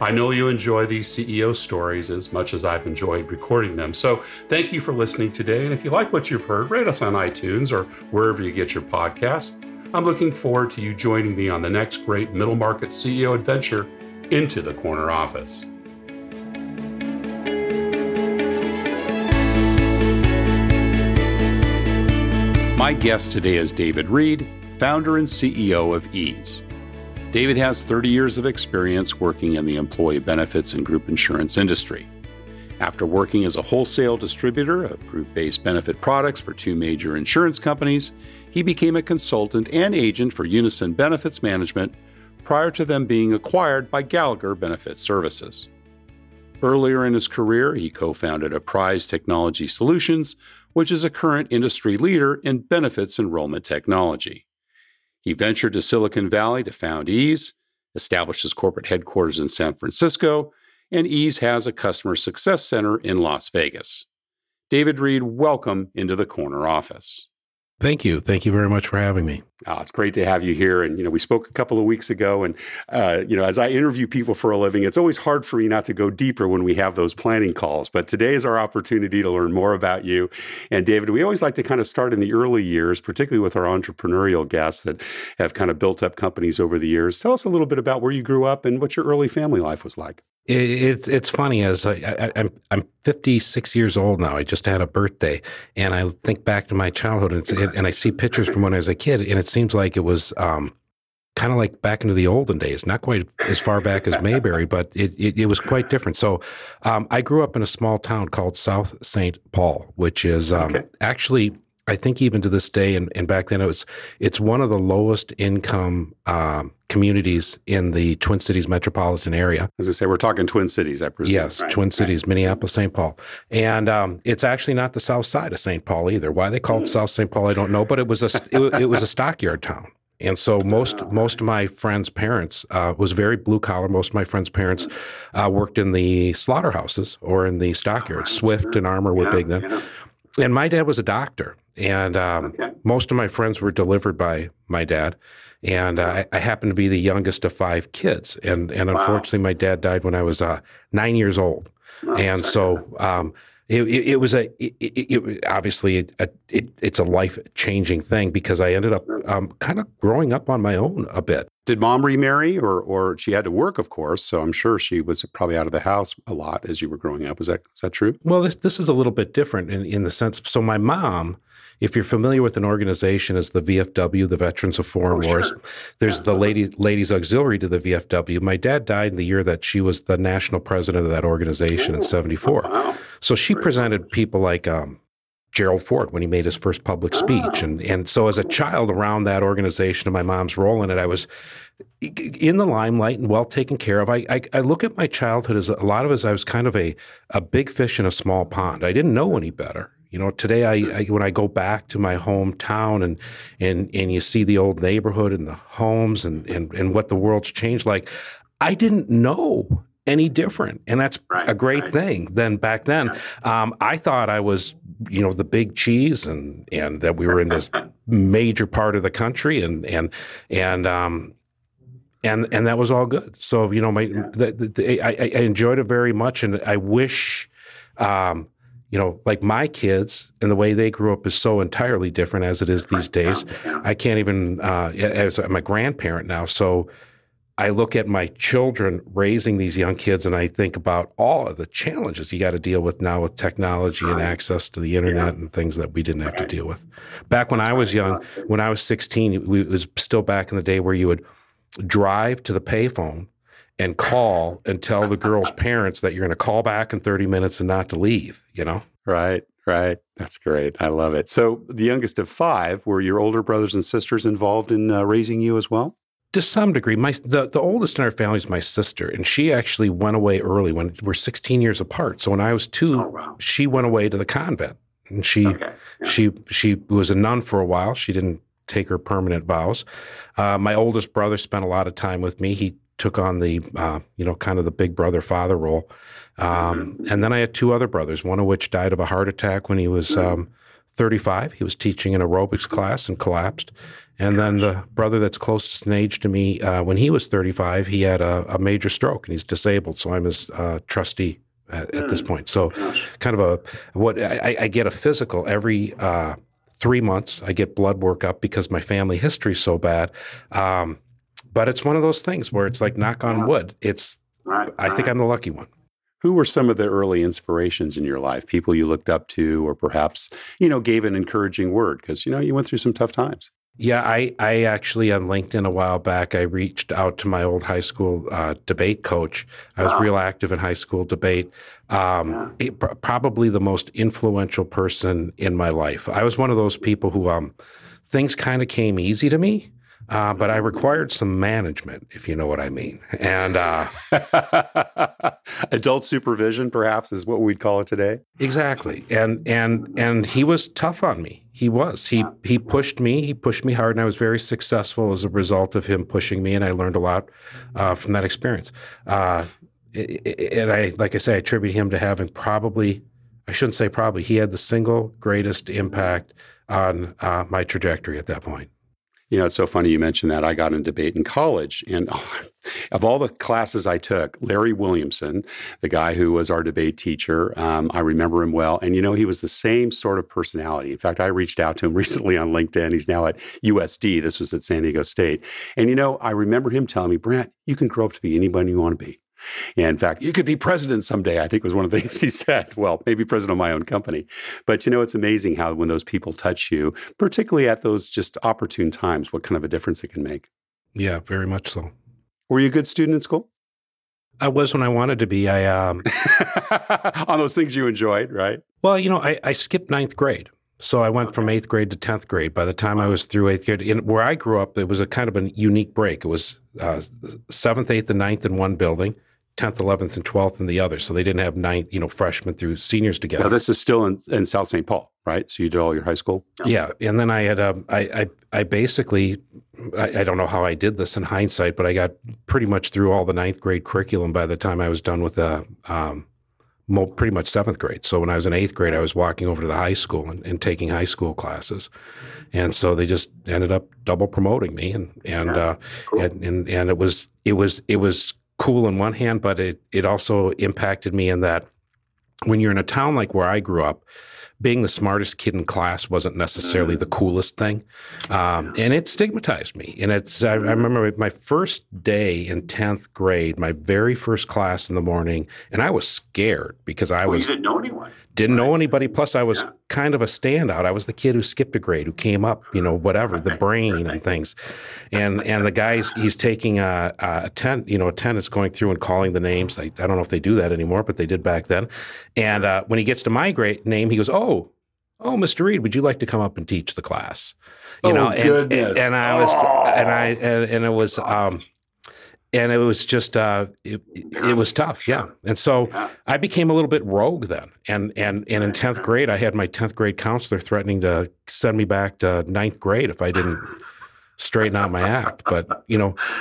I know you enjoy these CEO stories as much as I've enjoyed recording them. So thank you for listening today. And if you like what you've heard, rate us on iTunes or wherever you get your podcasts. I'm looking forward to you joining me on the next great middle market CEO adventure into the corner office. My guest today is David Reed, founder and CEO of Ease. David has 30 years of experience working in the employee benefits and group insurance industry. After working as a wholesale distributor of group-based benefit products for two major insurance companies, he became a consultant and agent for Unison Benefits Management prior to them being acquired by Gallagher Benefits Services. Earlier in his career, he co-founded Apprise Technology Solutions, which is a current industry leader in benefits enrollment technology. He ventured to Silicon Valley to found Ease, established his corporate headquarters in San Francisco, and Ease has a customer success center in Las Vegas. David Reed, welcome into the corner office. Thank you. Thank you very much for having me. Oh, it's great to have you here. And, we spoke a couple of weeks ago and, as I interview people for a living, it's always hard for me not to go deeper when we have those planning calls. But today is our opportunity to learn more about you. And David, we always like to kind of start in the early years, particularly with our entrepreneurial guests that have kind of built up companies over the years. Tell us a little bit about where you grew up and what your early family life was like. It's funny, as I'm 56 years old now. I just had a birthday, and I think back to my childhood, and I see pictures from when I was a kid, and it seems like it was kind of like back into the olden days. Not quite as far back as Mayberry, but it was quite different. So I grew up in a small town called South Saint Paul, which is actually, I think even to this day, and back then it's one of the lowest income communities in the Twin Cities metropolitan area. As I say, we're talking Twin Cities, I presume. Yes, right. Twin Cities, Minneapolis, St. Paul. And it's actually not the south side of St. Paul either. Why they called it South St. Paul, I don't know, but it was a stockyard town. And so most of my friends' parents was very blue collar. Most of my friends' parents worked in the slaughterhouses or in the stockyards. Swift and Armor were big then. Yeah. And my dad was a doctor, and most of my friends were delivered by my dad. And I happened to be the youngest of five kids. And unfortunately, my dad died when I was 9 years old. Oh, and so it's obviously a life-changing thing, because I ended up kind of growing up on my own a bit. Did mom remarry, or she had to work, of course, so I'm sure she was probably out of the house a lot as you were growing up. Is that true? Well, this is a little bit different in the sense, so my mom, if you're familiar with an organization as the VFW, the Veterans of Foreign Wars, sure. There's the ladies auxiliary to the VFW. My dad died in the year that she was the national president of that organization in 1974. Wow. So she presented people like Gerald Ford when he made his first public speech. And so as a child around that organization and my mom's role in it, I was in the limelight and well taken care of. I look at my childhood as I was kind of a big fish in a small pond. I didn't know any better. Today when I go back to my hometown and you see the old neighborhood and the homes and what the world's changed like, I didn't know any different. And that's a great thing than back then. Yeah. I thought I was, the big cheese and that we were in this major part of the country and that was all good. So, I enjoyed it very much. And I wish, like my kids and the way they grew up is so entirely different as it is these days. Yeah. I can't even, as I'm a grandparent now. So I look at my children raising these young kids, and I think about all of the challenges you got to deal with now with technology and access to the internet and things that we didn't have to deal with. Back when I was young, when I was 16, it was still back in the day where you would drive to the payphone and call and tell the girl's parents that you're going to call back in 30 minutes and not to leave, you know? Right. Right. That's great. I love it. So the youngest of five, were your older brothers and sisters involved in raising you as well? To some degree. The oldest in our family is my sister, and she actually went away early. When we're 16 years apart. So when I was two, she went away to the convent, and she was a nun for a while. She didn't take her permanent vows. My oldest brother spent a lot of time with me. He took on the, kind of the big brother father role. And then I had two other brothers, one of which died of a heart attack when he was 35. He was teaching an aerobics class and collapsed. And then the brother that's closest in age to me, when he was 35, he had a major stroke, and he's disabled. So I'm his trustee at this point. So kind of I get a physical every 3 months. I get blood work up because my family history is so bad. But it's one of those things where it's like knock on wood. I think I'm the lucky one. Who were some of the early inspirations in your life? People you looked up to, or perhaps, gave an encouraging word because, you went through some tough times. Yeah, I actually on LinkedIn a while back, I reached out to my old high school debate coach. I was real active in high school debate. Probably the most influential person in my life. I was one of those people who things kind of came easy to me. But I required some management, if you know what I mean. And adult supervision, perhaps, is what we'd call it today. Exactly. And he was tough on me. He was. He pushed me. He pushed me hard, and I was very successful as a result of him pushing me, and I learned a lot from that experience. And I attribute him to having he had the single greatest impact on my trajectory at that point. It's so funny you mentioned that. I got in debate in college, and of all the classes I took, Larry Williamson, the guy who was our debate teacher, I remember him well. And, he was the same sort of personality. In fact, I reached out to him recently on LinkedIn. He's now at USD. This was at San Diego State. And, I remember him telling me, Brent, you can grow up to be anybody you want to be. And in fact, you could be president someday, I think was one of the things he said. Well, maybe president of my own company. But, it's amazing how when those people touch you, particularly at those just opportune times, what kind of a difference it can make. Yeah, very much so. Were you a good student in school? I was when I wanted to be. On those things you enjoyed, right? Well, I skipped ninth grade. So I went from eighth grade to 10th grade. By the time I was through eighth grade, where I grew up, it was a kind of a unique break. It was 7th, 8th, and 9th in one building. 10th, 11th, and 12th in the other. So they didn't have ninth, freshmen through seniors together. Now, this is still in South Saint Paul, right? So you did all your high school? Yeah. And then I had, I don't know how I did this in hindsight, but I got pretty much through all the ninth grade curriculum by the time I was done with pretty much seventh grade. So when I was in eighth grade, I was walking over to the high school and taking high school classes. And so they just ended up double promoting me. And it was cool on one hand, but it also impacted me in that when you're in a town like where I grew up, being the smartest kid in class wasn't necessarily the coolest thing. And it stigmatized me. And I remember my first day in 10th grade, my very first class in the morning, and I was scared because you didn't know anyone. Didn't know anybody. Plus, I was kind of a standout. I was the kid who skipped a grade, who came up, the brain and things. And the guys, he's taking attendance, going through and calling the names. I don't know if they do that anymore, but they did back then. And when he gets to my name, he goes, "Oh, Mr. Reed, would you like to come up and teach the class?" Goodness. And it was just, it was tough, yeah. And so I became a little bit rogue then. And in 10th grade, I had my 10th grade counselor threatening to send me back to 9th grade if I didn't straighten out my act. But,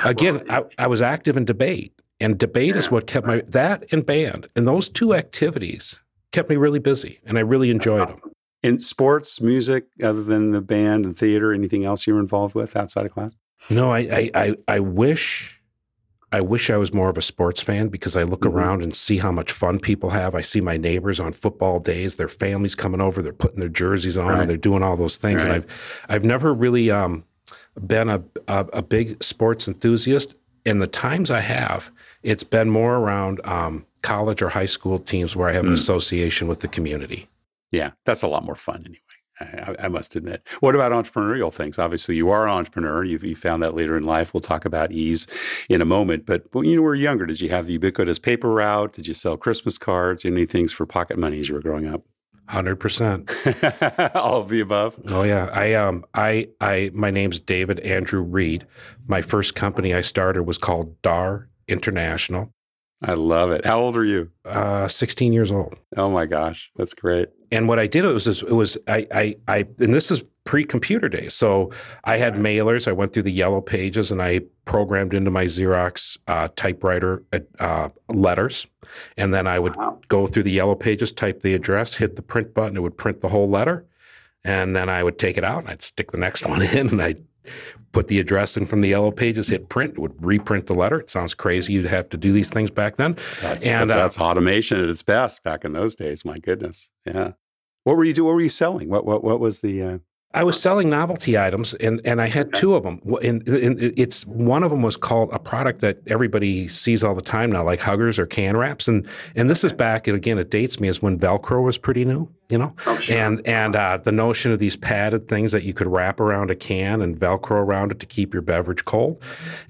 again, I was active in debate. And debate is what kept that and band. And those two activities kept me really busy, and I really enjoyed them. In sports, music, other than the band and theater, anything else you were involved with outside of class? No, I wish I was more of a sports fan because I look around and see how much fun people have. I see my neighbors on football days, their families coming over, they're putting their jerseys on and they're doing all those things. Right. And I've never really been a big sports enthusiast in the times I have, it's been more around college or high school teams where I have an association with the community. Yeah, that's a lot more fun anyway. I must admit. What about entrepreneurial things? Obviously, you are an entrepreneur. You found that later in life. We'll talk about Ease in a moment. But when you were younger, did you have the ubiquitous paper route? Did you sell Christmas cards? Any things for pocket money as you were growing up? 100%. All of the above? Oh, yeah. My name's David Andrew Reed. My first company I started was called Dar International. I love it. How old are you? 16 years old. Oh my gosh, that's great. And what I did and this is pre-computer days. So I had mailers. I went through the yellow pages and I programmed into my Xerox typewriter letters. And then I would go through the yellow pages, type the address, hit the print button. It would print the whole letter. And then I would take it out and I'd stick the next one in and I'd put the address in from the yellow pages, hit print, would reprint the letter. It sounds crazy. You'd have to do these things back then. That's automation at its best back in those days. My goodness. Yeah. What were you doing? What were you selling? What was the... I was selling novelty items, and I had two of them. And it's one of them was called a product that everybody sees all the time now, like huggers or can wraps. And this is back, and again, it dates me, is when Velcro was pretty new, you know? Oh, sure. And the notion of these padded things that you could wrap around a can and Velcro around it to keep your beverage cold.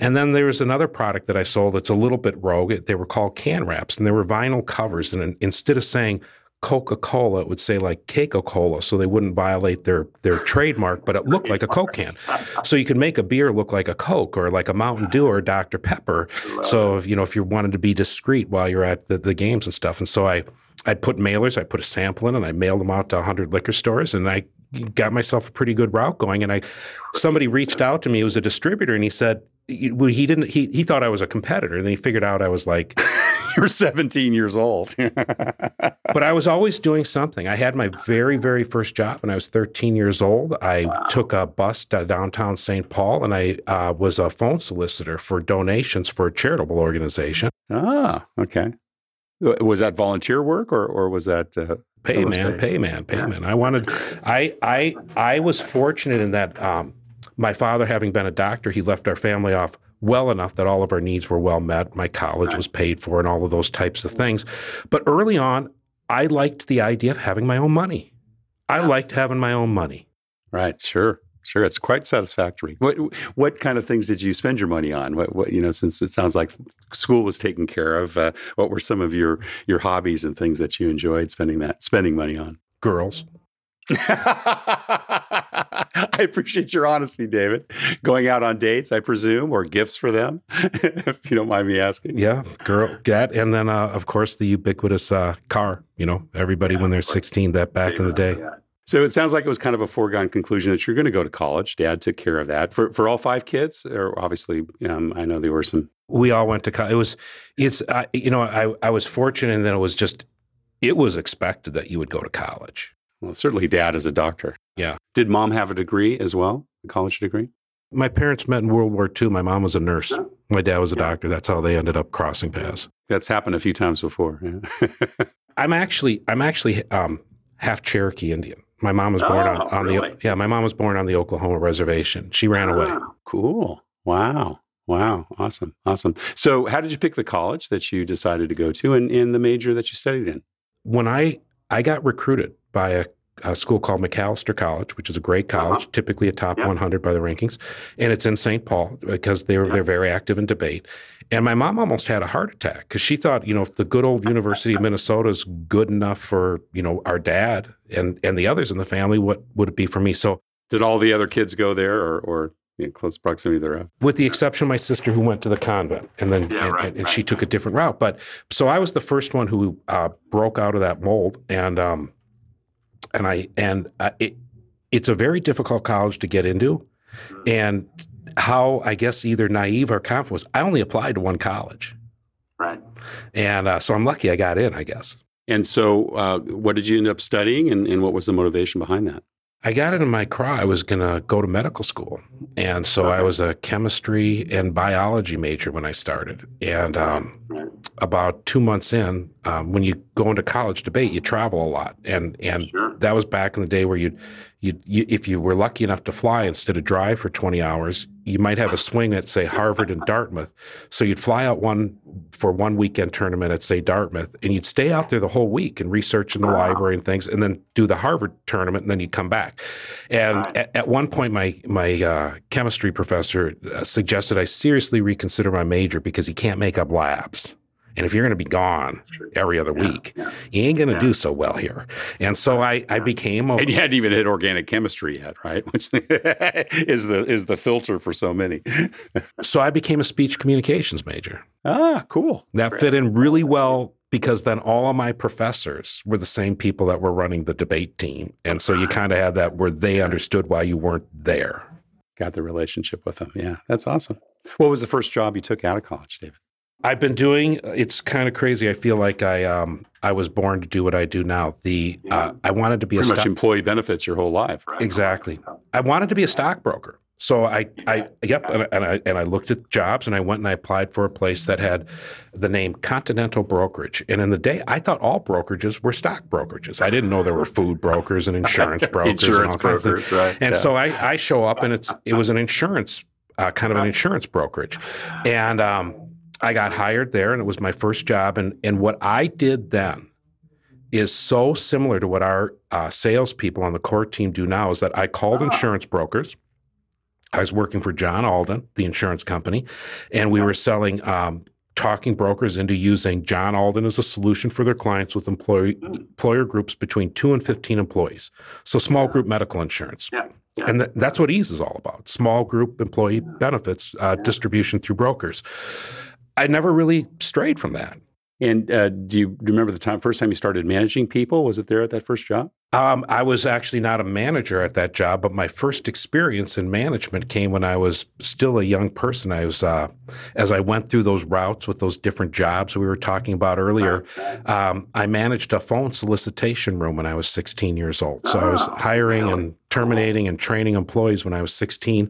And then there was another product that I sold that's a little bit rogue. They were called can wraps, and they were vinyl covers. And instead of saying Coca-Cola, it would say like Cake-O-Cola, so they wouldn't violate their trademark, but it looked like a Coke can. So you could make a beer look like a Coke or like a Mountain Dew or Dr. Pepper. So, if you wanted to be discreet while you're at the games and stuff. And so I'd put mailers, I put a sample in, and I mailed them out to 100 liquor stores, and I got myself a pretty good route going. And somebody reached out to me, it was a distributor, and he said, he thought I was a competitor, and then he figured out I was like... You're 17 years old. But I was always doing something. I had my very, very first job when I was 13 years old. I took a bus to downtown St. Paul, and I was a phone solicitor for donations for a charitable organization. Ah, okay. Was that volunteer work, or was that... Pay man. I was fortunate in that my father, having been a doctor, he left our family off well enough that all of our needs were well met. My college was paid for and all of those types of things. But early on, I liked the idea of having my own money. I liked having my own money. Right. Sure. It's quite satisfactory. What kind of things did you spend your money on? What since it sounds like school was taken care of, what were some of your hobbies and things that you enjoyed spending money on? Girls. I appreciate your honesty, David. Going out on dates, I presume, or gifts for them, if you don't mind me asking. Yeah, and then, of course, the ubiquitous car. Everybody when they're 16, that back in the day. Yeah. So it sounds like it was kind of a foregone conclusion that you're going to go to college. Dad took care of that for all five kids, or obviously, I know there were some. We all went to college. I was fortunate in that it was expected that you would go to college. Well, certainly Dad is a doctor. Yeah. Did Mom have a degree as well, a college degree? My parents met in World War II. My mom was a nurse. My dad was a doctor. That's how they ended up crossing paths. That's happened a few times before. Yeah. I'm actually half Cherokee Indian. My mom was born my mom was born on the Oklahoma reservation. She ran away. Cool. Wow. Awesome. So how did you pick the college that you decided to go to and the major that you studied in? When I got recruited by a school called Macalester College, which is a great college, typically a top 100 by the rankings. And it's in St. Paul because they're very active in debate. And my mom almost had a heart attack because she thought, if the good old University of Minnesota is good enough for, our dad and the others in the family, what would it be for me? So did all the other kids go there or in close proximity thereof? With the exception of my sister, who went to the convent, and she took a different route. But so I was the first one who broke out of that mold, it's a very difficult college to get into, and how I guess either naive or confident was I only applied to one college, right? And so I'm lucky I got in, I guess. And so, what did you end up studying, and what was the motivation behind that? I got into my craw. I was going to go to medical school. And so I was a chemistry and biology major when I started. And about 2 months in, when you go into college debate, you travel a lot, and sure. That was back in the day where you if you were lucky enough to fly instead of drive for 20 hours, you might have a swing at, say, Harvard and Dartmouth. So you'd fly out for one weekend tournament at, say, Dartmouth, and you'd stay out there the whole week and research in the library and things, and then do the Harvard tournament, and then you'd come back. And at one point, my chemistry professor suggested I seriously reconsider my major because he can't make up labs. And if you're going to be gone every other week, you ain't going to do so well here. And so I became a... And you hadn't even hit organic chemistry yet, right? Which is the filter for so many. So I became a speech communications major. Ah, cool. That fit in really well because then all of my professors were the same people that were running the debate team. And so you kind of had that where they understood why you weren't there. Got the relationship with them. Yeah, that's awesome. What was the first job you took out of college, David? I've been doing, it's kind of crazy. I feel like I was born to do what I do now. I wanted to be pretty much employee benefits your whole life, right? Exactly. I wanted to be a stockbroker. So I looked at jobs and I went and I applied for a place that had the name Continental Brokerage. And in the day, I thought all brokerages were stock brokerages. I didn't know there were food brokers and insurance brokers. Insurance and all brokers, kinds of right? And so I show up and it was an insurance, kind of an insurance brokerage. And I got hired there, and it was my first job. And what I did then is so similar to what our salespeople on the core team do now, is that I called insurance brokers. I was working for John Alden, the insurance company, and we were selling talking brokers into using John Alden as a solution for their clients with employer groups between 2 and 15 employees. So small group medical insurance. Yeah. Yeah. And that's what Ease is all about, small group employee benefits distribution through brokers. I never really strayed from that. And do you remember the first time you started managing people? Was it there at that first job? I was actually not a manager at that job, but my first experience in management came when I was still a young person. I was, as I went through those routes with those different jobs we were talking about earlier, I managed a phone solicitation room when I was 16 years old. So I was hiring and terminating and training employees when I was 16.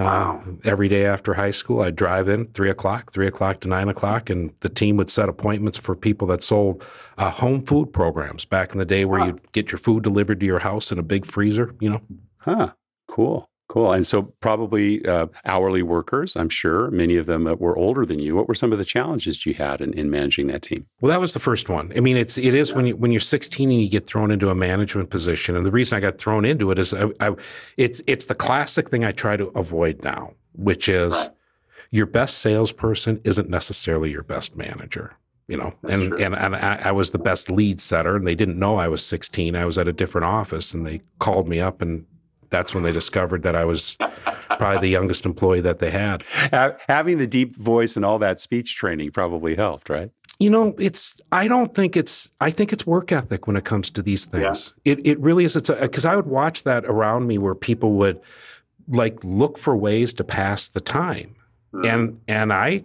Every day after high school, I'd drive in 3 o'clock to 9 o'clock, and the team would set appointments for people that sold home food programs back in the day where you'd get your food delivered to your house in a big freezer, you know? Huh. Cool. And so probably hourly workers, I'm sure, many of them were older than you. What were some of the challenges you had in managing that team? Well, that was the first one. I mean, it is when you're 16 and you get thrown into a management position. And the reason I got thrown into it is it's the classic thing I try to avoid now, which is your best salesperson isn't necessarily your best manager. You know, and I was the best lead setter, and they didn't know I was 16. I was at a different office, and they called me up, and that's when they discovered that I was probably the youngest employee that they had. Having the deep voice and all that speech training probably helped, right? You know, I think it's work ethic when it comes to these things. Yeah. It really is. It's because I would watch that around me where people would like look for ways to pass the time, and I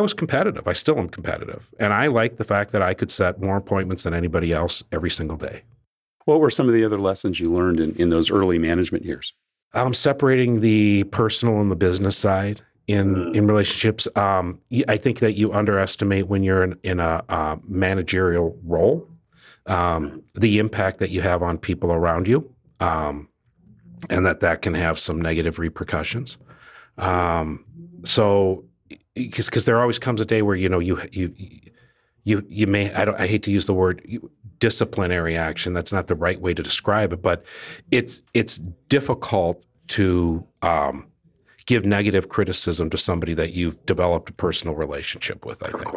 was competitive. I still am competitive. And I like the fact that I could set more appointments than anybody else every single day. What were some of the other lessons you learned in those early management years? Separating the personal and the business side in relationships. I think that you underestimate when you're in a managerial role, the impact that you have on people around you, and that can have some negative repercussions. So, because there always comes a day where, you know, you may, I hate to use the word disciplinary action. That's not the right way to describe it, but it's difficult to give negative criticism to somebody that you've developed a personal relationship with, I think.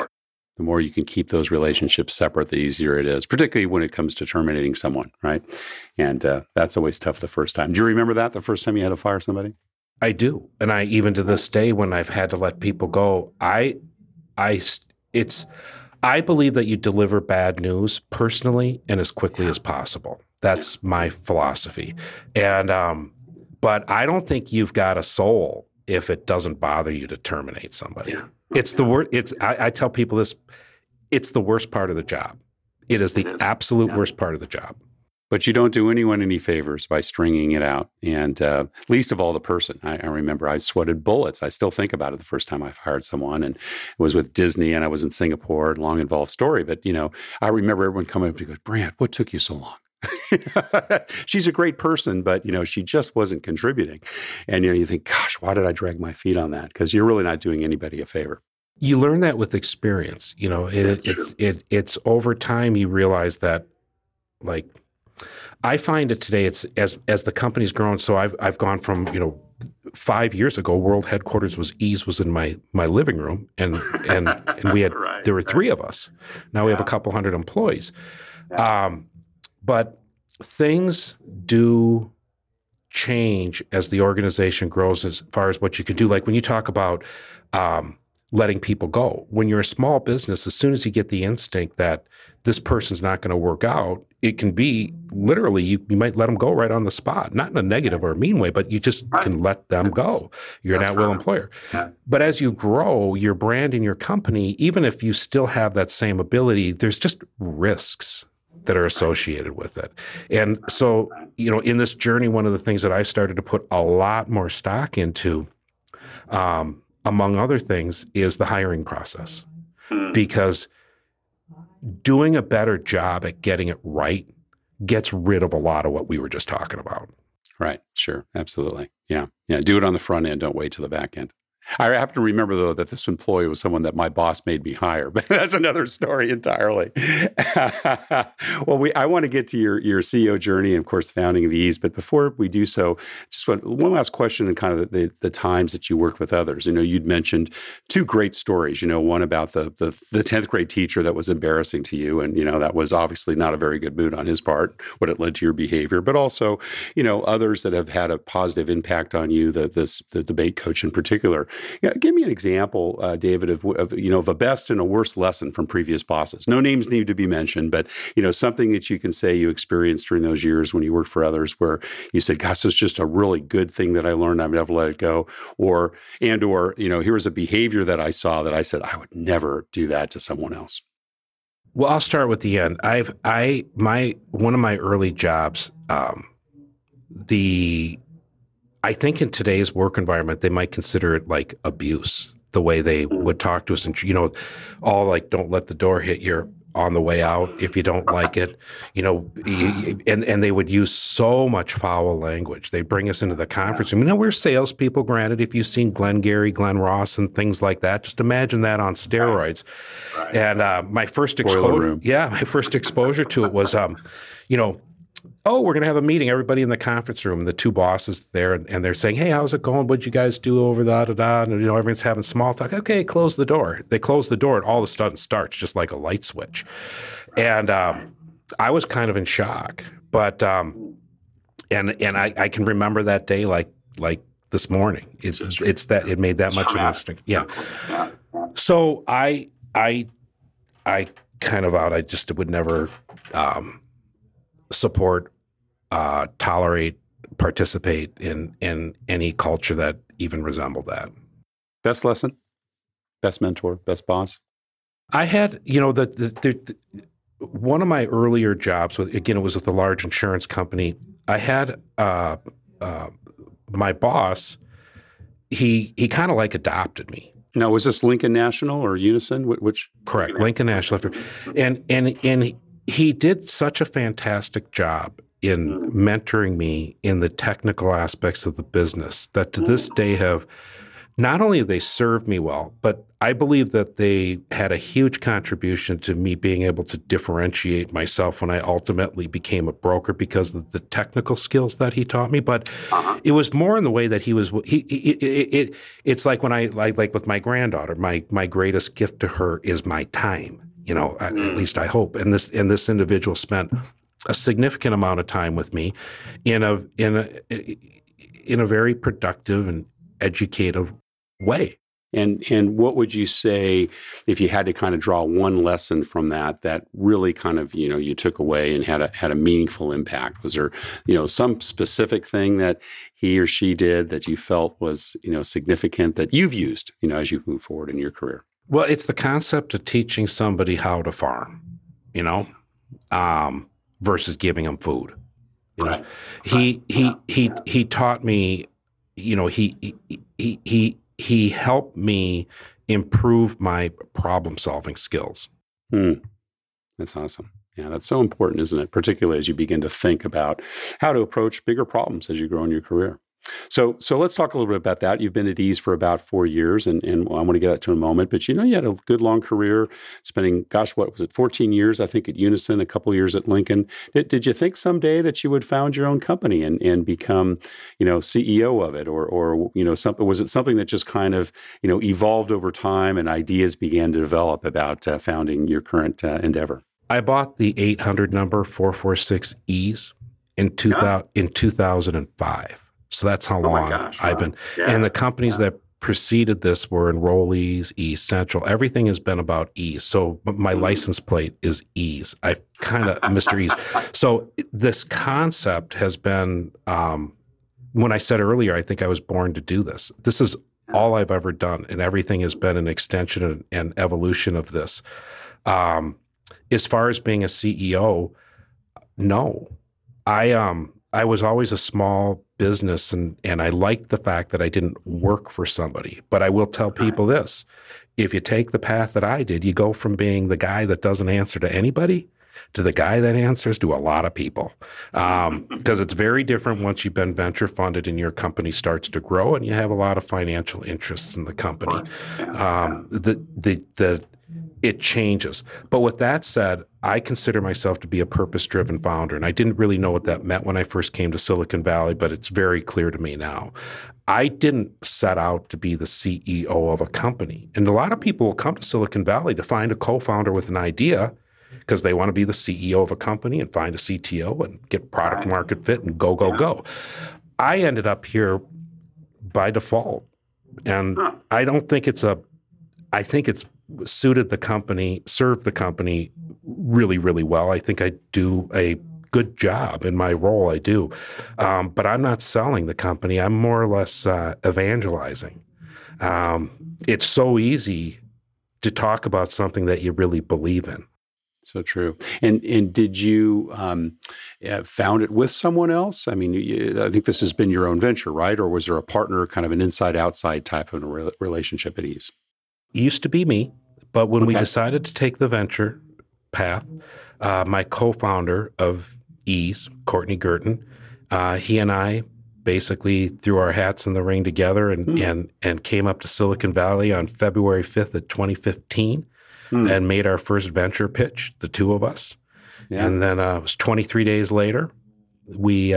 The more you can keep those relationships separate, the easier it is, particularly when it comes to terminating someone, right? And that's always tough the first time. Do you remember that, the first time you had to fire somebody? I do. And I, even to this day, when I've had to let people go, I believe that you deliver bad news personally and as quickly as possible. That's my philosophy. And, but I don't think you've got a soul if it doesn't bother you to terminate somebody. Yeah. It's the worst. I tell people this, it's the worst part of the job. It is the absolute worst part of the job. But you don't do anyone any favors by stringing it out, and least of all the person. I remember I sweated bullets. I still think about it the first time I hired someone, and it was with Disney, and I was in Singapore, long involved story. But, you know, I remember everyone coming up to me and goes, "Brant, what took you so long?" She's a great person, but, you know, she just wasn't contributing. And, you know, you think, gosh, why did I drag my feet on that? Because you're really not doing anybody a favor. You learn that with experience. You know, it's over time you realize that, like, I find it today, it's as the company's grown. So I've gone from, you know, 5 years ago, world headquarters was Ease, was in my living room, and we had there were three of us. Now we have a couple hundred employees. Yeah. But things do change as the organization grows as far as what you can do. Like when you talk about letting people go, when you're a small business, as soon as you get the instinct that this person's not going to work out, it can be literally you might let them go right on the spot, not in a negative or a mean way, but you just can let them go. You're an at-will employer. Yeah. But as you grow your brand and your company, even if you still have that same ability, there's just risks that are associated with it. And so, you know, in this journey, one of the things that I started to put a lot more stock into, among other things, is the hiring process. Because doing a better job at getting it right gets rid of a lot of what we were just talking about. Right. Sure. Absolutely. Yeah. Yeah. Do it on the front end. Don't wait till the back end. I happen to remember, though, that this employee was someone that my boss made me hire, but that's another story entirely. Well, I want to get to your CEO journey and, of course, founding of Ease. But before we do so, just one last question and kind of the times that you worked with others. You know, you'd mentioned two great stories, you know, one about the 10th grade teacher that was embarrassing to you. And, you know, that was obviously not a very good mood on his part, what it led to your behavior, but also, you know, others that have had a positive impact on you, the debate coach in particular. Yeah, give me an example, David, of you know, of a best and a worst lesson from previous bosses. No names need to be mentioned, but, you know, something that you can say you experienced during those years when you worked for others, where you said, "Gosh, this is just a really good thing that I learned. I've never let it go," or you know, here's a behavior that I saw that I said I would never do that to someone else. Well, I'll start with the end. One of my early jobs, I think in today's work environment, they might consider it like abuse, the way they would talk to us. And, you know, all like, "Don't let the door hit you on the way out if you don't like it," you know, and they would use so much foul language. They bring us into the conference room. You know, we're salespeople, granted, if you've seen Glengarry, Glen Ross and things like that, just imagine that on steroids. Right. And my first exposure to it was, you know, "Oh, we're going to have a meeting, everybody in the conference room." The two bosses there, and they're saying, "Hey, how's it going? What'd you guys do over da-da-da?" And, you know, everyone's having small talk. "Okay, close the door." They close the door, and all of a sudden starts just like a light switch. And I was kind of in shock. But I can remember that day like this morning. It's that it made that much of a mistake. Yeah. So I kind of I just would never support, tolerate, participate in any culture that even resembled that. Best lesson, best mentor, best boss? I had, you know, one of my earlier jobs, it was with a large insurance company. I had my boss, he kind of like adopted me. Now, was this Lincoln National or Unison? Which? Correct, Lincoln National. And he did such a fantastic job in mentoring me in the technical aspects of the business that to this day have, not only have they served me well, but I believe that they had a huge contribution to me being able to differentiate myself when I ultimately became a broker because of the technical skills that he taught me. But it was more in the way that he was. It's like when I like with my granddaughter, my greatest gift to her is my time. You know, at least I hope. And this individual spent a significant amount of time with me in a very productive and educative way. And what would you say if you had to kind of draw one lesson from that really kind of, you know, you took away and had a meaningful impact? Was there, you know, some specific thing that he or she did that you felt was, you know, significant that you've used, you know, as you move forward in your career? Well, it's the concept of teaching somebody how to farm, you know, versus giving them food. Right. He taught me, you know, he helped me improve my problem solving skills. That's awesome. Yeah, that's so important, isn't it? Particularly as you begin to think about how to approach bigger problems as you grow in your career. So let's talk a little bit about that. You've been at Ease for about 4 years, and I want to get that to in a moment. But, you know, you had a good long career spending, 14 years, I think, at Unison, a couple of years at Lincoln. Did you think someday that you would found your own company and become, you know, CEO of it? Or you know, was it something that just kind of, you know, evolved over time and ideas began to develop about founding your current endeavor? I bought the 800 number 446 Ease in 2005. So that's how long I've been. Yeah. And the companies that preceded this were Enrollees, Ease Central. Everything has been about Ease. So my license plate is Ease. I kind of Mr. Ease. So this concept has been, when I said earlier, I think I was born to do this. This is all I've ever done. And everything has been an extension and evolution of this. As far as being a CEO, no. I was always a small business, and I liked the fact that I didn't work for somebody. But I will tell people this. If you take the path that I did, you go from being the guy that doesn't answer to anybody to the guy that answers to a lot of people. Because it's very different once you've been venture funded and your company starts to grow and you have a lot of financial interests in the company. It changes. But with that said, I consider myself to be a purpose-driven founder, and I didn't really know what that meant when I first came to Silicon Valley, but it's very clear to me now. I didn't set out to be the CEO of a company. And a lot of people will come to Silicon Valley to find a co-founder with an idea because they want to be the CEO of a company and find a CTO and get product market fit and go. I ended up here by default, and I don't think it's I think it's suited the company, served the company really, really well. I think I do a good job in my role. I do. But I'm not selling the company. I'm more or less evangelizing. It's so easy to talk about something that you really believe in. So true. And did you found it with someone else? I mean, I think this has been your own venture, right? Or was there a partner, kind of an inside-outside type of relationship at Ease? Used to be me, but when we decided to take the venture path, my co-founder of Ease, Courtney Girton, he and I basically threw our hats in the ring together and came up to Silicon Valley on February 5th of 2015 and made our first venture pitch, the two of us. Yeah. And then it was 23 days later, we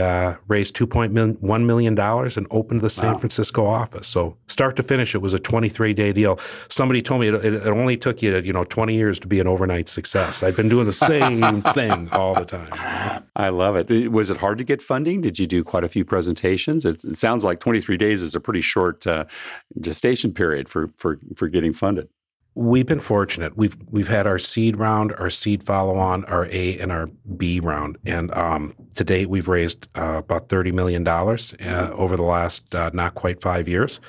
raised $2.1 million and opened the San Francisco office. So start to finish, it was a 23-day deal. Somebody told me it only took you, 20 years to be an overnight success. I've been doing the same thing all the time. You know? I love it. Was it hard to get funding? Did you do quite a few presentations? It sounds like 23 days is a pretty short gestation period for getting funded. We've been fortunate. We've had our seed round, our seed follow-on, our A and our B round, and to date we've raised about $30 million over the last not quite 5 years.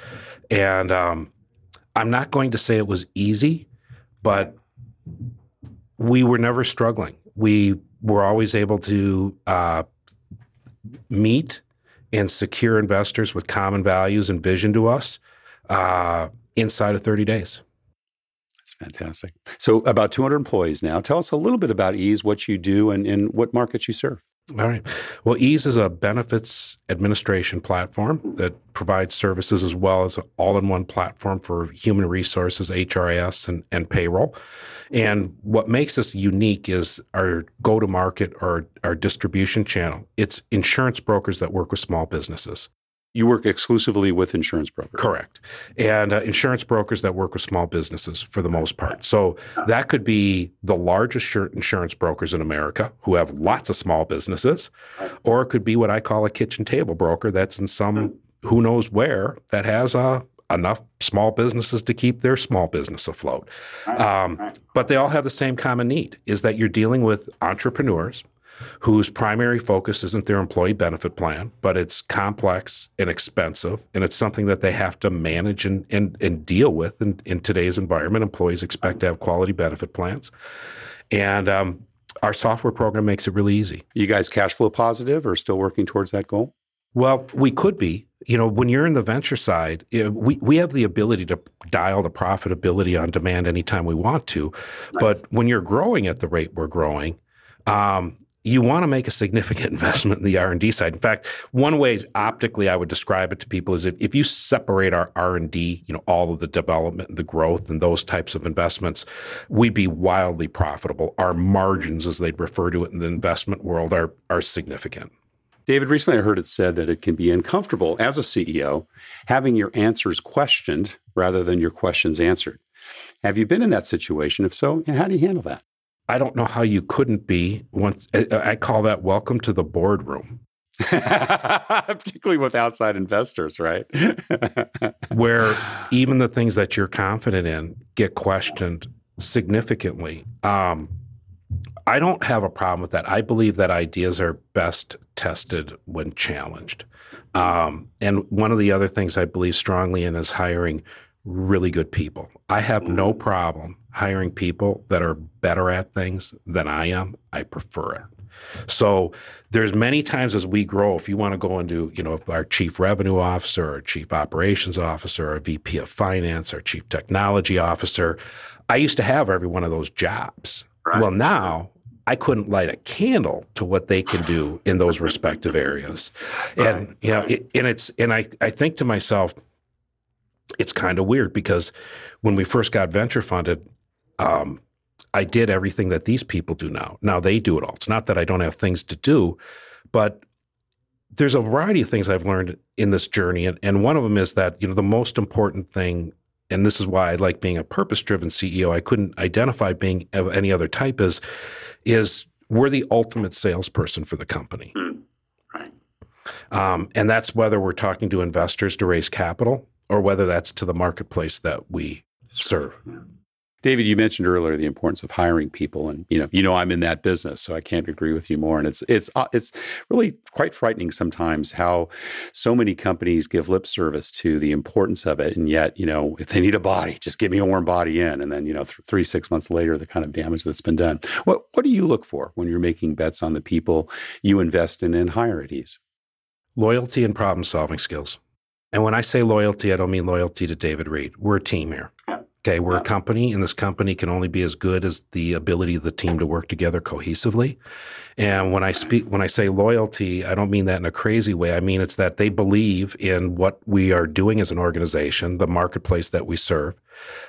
And I'm not going to say it was easy, but we were never struggling. We were always able to meet and secure investors with common values and vision to us inside of 30 days. That's fantastic. So about 200 employees now. Tell us a little bit about Ease, what you do, and what markets you serve. All right. Well, Ease is a benefits administration platform that provides services as well as an all-in-one platform for human resources, HRIS, and payroll. And what makes us unique is our go-to-market or our distribution channel. It's insurance brokers that work with small businesses. You work exclusively with insurance brokers. Correct. And insurance brokers that work with small businesses for the most part. So that could be the largest insurance brokers in America who have lots of small businesses, or it could be what I call a kitchen table broker that's in some who knows where that has enough small businesses to keep their small business afloat. But they all have the same common need, is that you're dealing with entrepreneurs whose primary focus isn't their employee benefit plan, but it's complex and expensive, and it's something that they have to manage and deal with in today's environment. Employees expect to have quality benefit plans. And Our software program makes it really easy. You guys cash flow positive or still working towards that goal? Well, we could be. You know, when you're in the venture side, we have the ability to dial the profitability on demand anytime we want to. Nice. But when you're growing at the rate we're growing, you want to make a significant investment in the R&D side. In fact, one way optically I would describe it to people is if you separate our R&D, you know, all of the development and the growth and those types of investments, we'd be wildly profitable. Our margins, as they'd refer to it in the investment world, are significant. David, recently I heard it said that it can be uncomfortable as a CEO having your answers questioned rather than your questions answered. Have you been in that situation? If so, how do you handle that? I don't know how you couldn't be. Once I call that welcome to the boardroom. Particularly with outside investors, right? Where even the things that you're confident in get questioned significantly. I don't have a problem with that. I believe that ideas are best tested when challenged. And one of the other things I believe strongly in is hiring really good people. I have no problem hiring people that are better at things than I am. I prefer it. So there's many times as we grow, if you want to go into, you know, our chief revenue officer, our chief operations officer, our VP of finance, our chief technology officer, I used to have every one of those jobs. Right. Well, now I couldn't light a candle to what they can do in those respective areas. And, right. You know, I think to myself, it's kind of weird because when we first got venture funded, I did everything that these people do now. Now they do it all. It's not that I don't have things to do, but there's a variety of things I've learned in this journey. And one of them is that, you know, the most important thing, and this is why I like being a purpose-driven CEO, I couldn't identify being of any other type, is we're the ultimate salesperson for the company. Right. And that's whether we're talking to investors to raise capital or whether that's to the marketplace that we serve. David, you mentioned earlier the importance of hiring people, and you know, I'm in that business, so I can't agree with you more. And it's really quite frightening sometimes how so many companies give lip service to the importance of it, and yet, you know, if they need a body, just give me a warm body in, and then, you know, 3-6 months later, the kind of damage that's been done. What do you look for when you're making bets on the people you invest in and hire at Ease? Loyalty and problem-solving skills. And when I say loyalty, I don't mean loyalty to David Reed. We're a team here. Okay, we're a company, and this company can only be as good as the ability of the team to work together cohesively. And when I say loyalty, I don't mean that in a crazy way. I mean it's that they believe in what we are doing as an organization, the marketplace that we serve,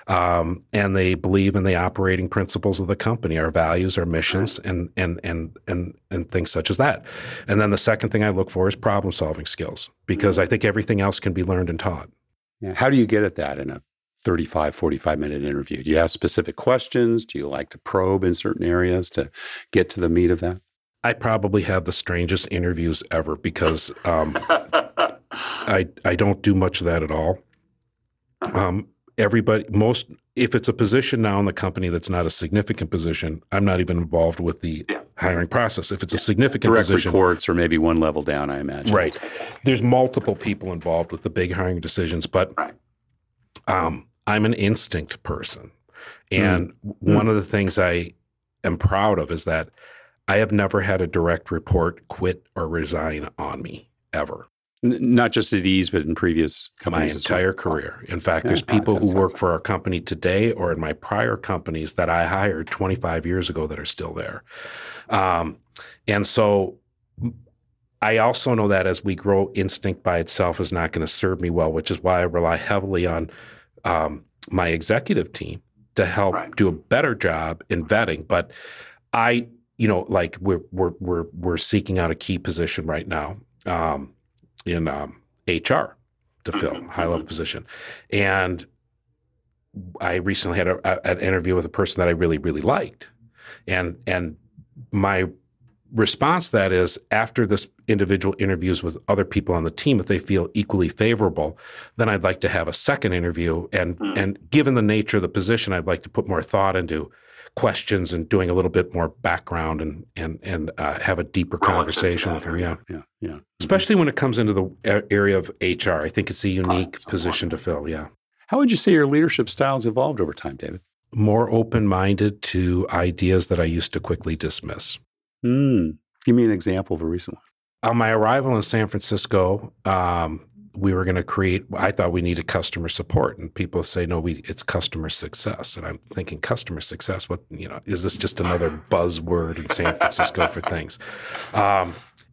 and they believe in the operating principles of the company, our values, our missions, and things such as that. And then the second thing I look for is problem-solving skills, because I think everything else can be learned and taught. Yeah. How do you get at that in a 35, 45-minute interview? Do you ask specific questions? Do you like to probe in certain areas to get to the meat of that? I probably have the strangest interviews ever because I don't do much of that at all. If it's a position now in the company that's not a significant position, I'm not even involved with the hiring process. If it's a significant position. Direct reports or maybe one level down, I imagine. Right. There's multiple people involved with the big hiring decisions, but I'm an instinct person. And one of the things I am proud of is that I have never had a direct report quit or resign on me, ever. Not just at Ease, but in previous companies. My entire career. In fact, there's people who work for our company today or in my prior companies that I hired 25 years ago that are still there. And so I also know that as we grow, instinct by itself is not going to serve me well, which is why I rely heavily on my executive team to help do a better job in vetting. But I, you know, like we're seeking out a key position right now in HR to fill a high level position, and I recently had an interview with a person that I really, really liked, and my response to that is after this individual interviews with other people on the team, if they feel equally favorable, then I'd like to have a second interview. And given the nature of the position, I'd like to put more thought into questions and doing a little bit more background and have a deeper conversation with her. Yeah. Especially when it comes into the area of HR. I think it's a unique position to fill. Yeah. How would you say your leadership style's evolved over time, David? more open-minded to ideas that I used to quickly dismiss. Give me an example of a recent one. On my arrival in San Francisco, we were going to create, I thought we needed customer support, and people say, no, it's customer success. And I'm thinking, customer success, what, you know, is this just another buzzword in San Francisco for things?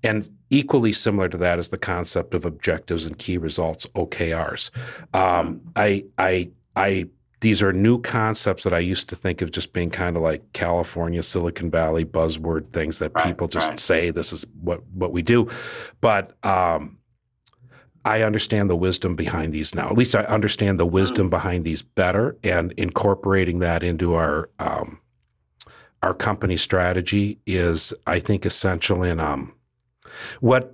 And equally similar to that is the concept of objectives and key results, OKRs. These are new concepts that I used to think of just being kind of like California, Silicon Valley, buzzword things that people just say, this is what we do. But I understand the wisdom behind these now. At least I understand the wisdom behind these better, and incorporating that into our company strategy is, I think, essential in when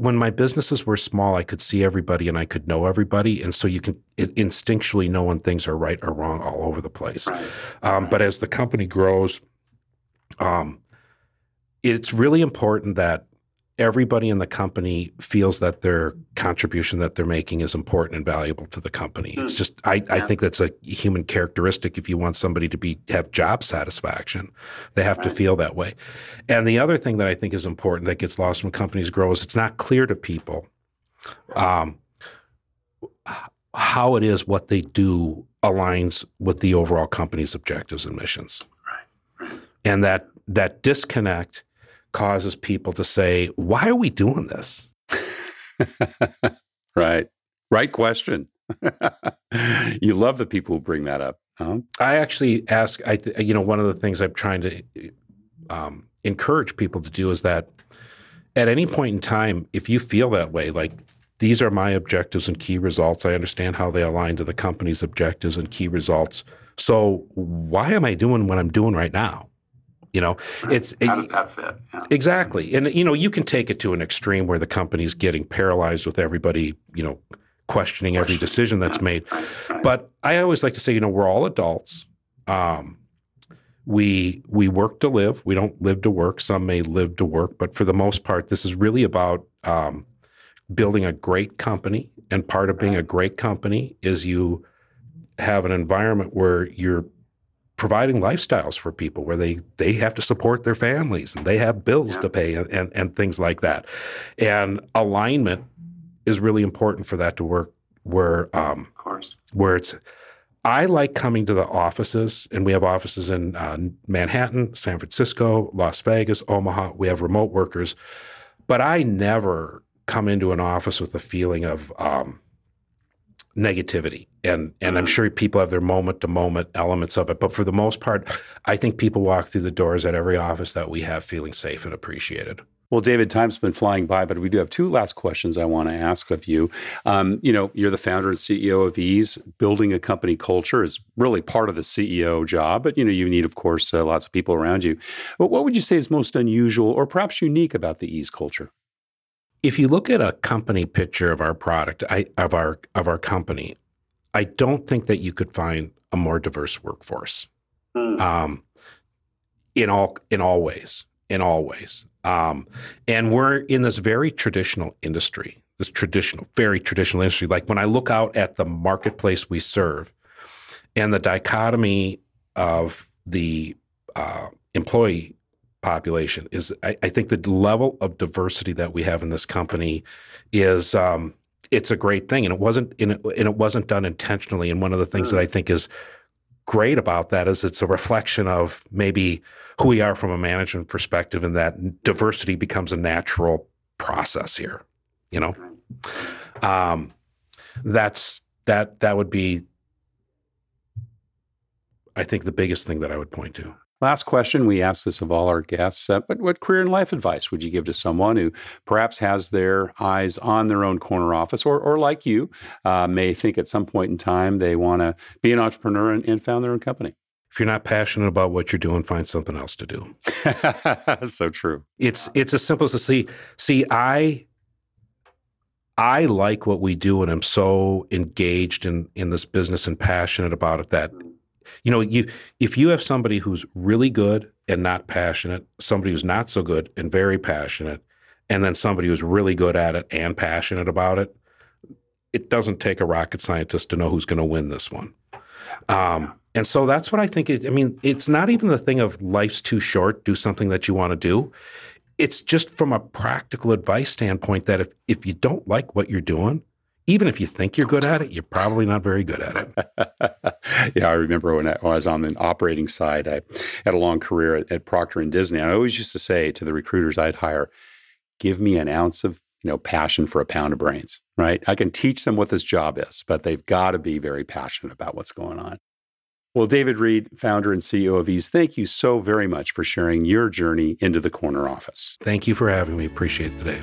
my businesses were small, I could see everybody and I could know everybody, and so you can instinctually know when things are right or wrong all over the place. But as the company grows, it's really important that everybody in the company feels that their contribution that they're making is important and valuable to the company. It's just, I think that's a human characteristic. If you want somebody to have job satisfaction, they have to feel that way. And the other thing that I think is important that gets lost when companies grow is it's not clear to people how it is what they do aligns with the overall company's objectives and missions. And that disconnect causes people to say, why are we doing this? Right question. You love the people who bring that up. Huh? I actually ask, one of the things I'm trying to encourage people to do is that at any point in time, if you feel that way, like, these are my objectives and key results, I understand how they align to the company's objectives and key results, so why am I doing what I'm doing right now? You know, how does that fit? Yeah. Exactly. And, you know, you can take it to an extreme where the company's getting paralyzed with everybody, you know, questioning every decision that's made. But I always like to say, you know, we're all adults. We work to live. We don't live to work. Some may live to work. But for the most part, this is really about building a great company. And part of being a great company is you have an environment where you're providing lifestyles for people where they have to support their families and they have bills to pay and things like that. And alignment is really important for that to work where it's, I like coming to the offices, and we have offices in Manhattan, San Francisco, Las Vegas, Omaha. We have remote workers, but I never come into an office with a feeling of, negativity. And I'm sure people have their moment-to-moment elements of it. But for the most part, I think people walk through the doors at every office that we have feeling safe and appreciated. Well, David, time's been flying by, but we do have two last questions I want to ask of you. You know, you're the founder and CEO of Ease. Building a company culture is really part of the CEO job, but, you know, you need, of course, lots of people around you. But what would you say is most unusual or perhaps unique about the Ease culture? If you look at a company picture of our product, of our company, I don't think that you could find a more diverse workforce. In all ways. And we're in this very traditional industry. Like, when I look out at the marketplace we serve and the dichotomy of the employee population is, I think the level of diversity that we have in this company is, it's a great thing. And it wasn't done intentionally. And one of the things that I think is great about that is it's a reflection of maybe who we are from a management perspective, and that diversity becomes a natural process here, you know? That would be, I think, the biggest thing that I would point to. Last question, we ask this of all our guests, but what career and life advice would you give to someone who perhaps has their eyes on their own corner office, or like you, may think at some point in time they want to be an entrepreneur and found their own company? If you're not passionate about what you're doing, find something else to do. So true. It's as simple as to see, I like what we do, and I'm so engaged in this business and passionate about it that, you know, if you have somebody who's really good and not passionate, somebody who's not so good and very passionate, and then somebody who's really good at it and passionate about it, it doesn't take a rocket scientist to know who's going to win this one. And so that's what I think. I mean, it's not even the thing of life's too short, do something that you want to do. It's just from a practical advice standpoint that if you don't like what you're doing, even if you think you're good at it, you're probably not very good at it. Yeah, I remember when I was on the operating side, I had a long career at Procter and Disney. I always used to say to the recruiters I'd hire, give me an ounce of passion for a pound of brains, right? I can teach them what this job is, but they've got to be very passionate about what's going on. Well, David Reed, founder and CEO of Ease, thank you so very much for sharing your journey into the corner office. Thank you for having me. Appreciate it today.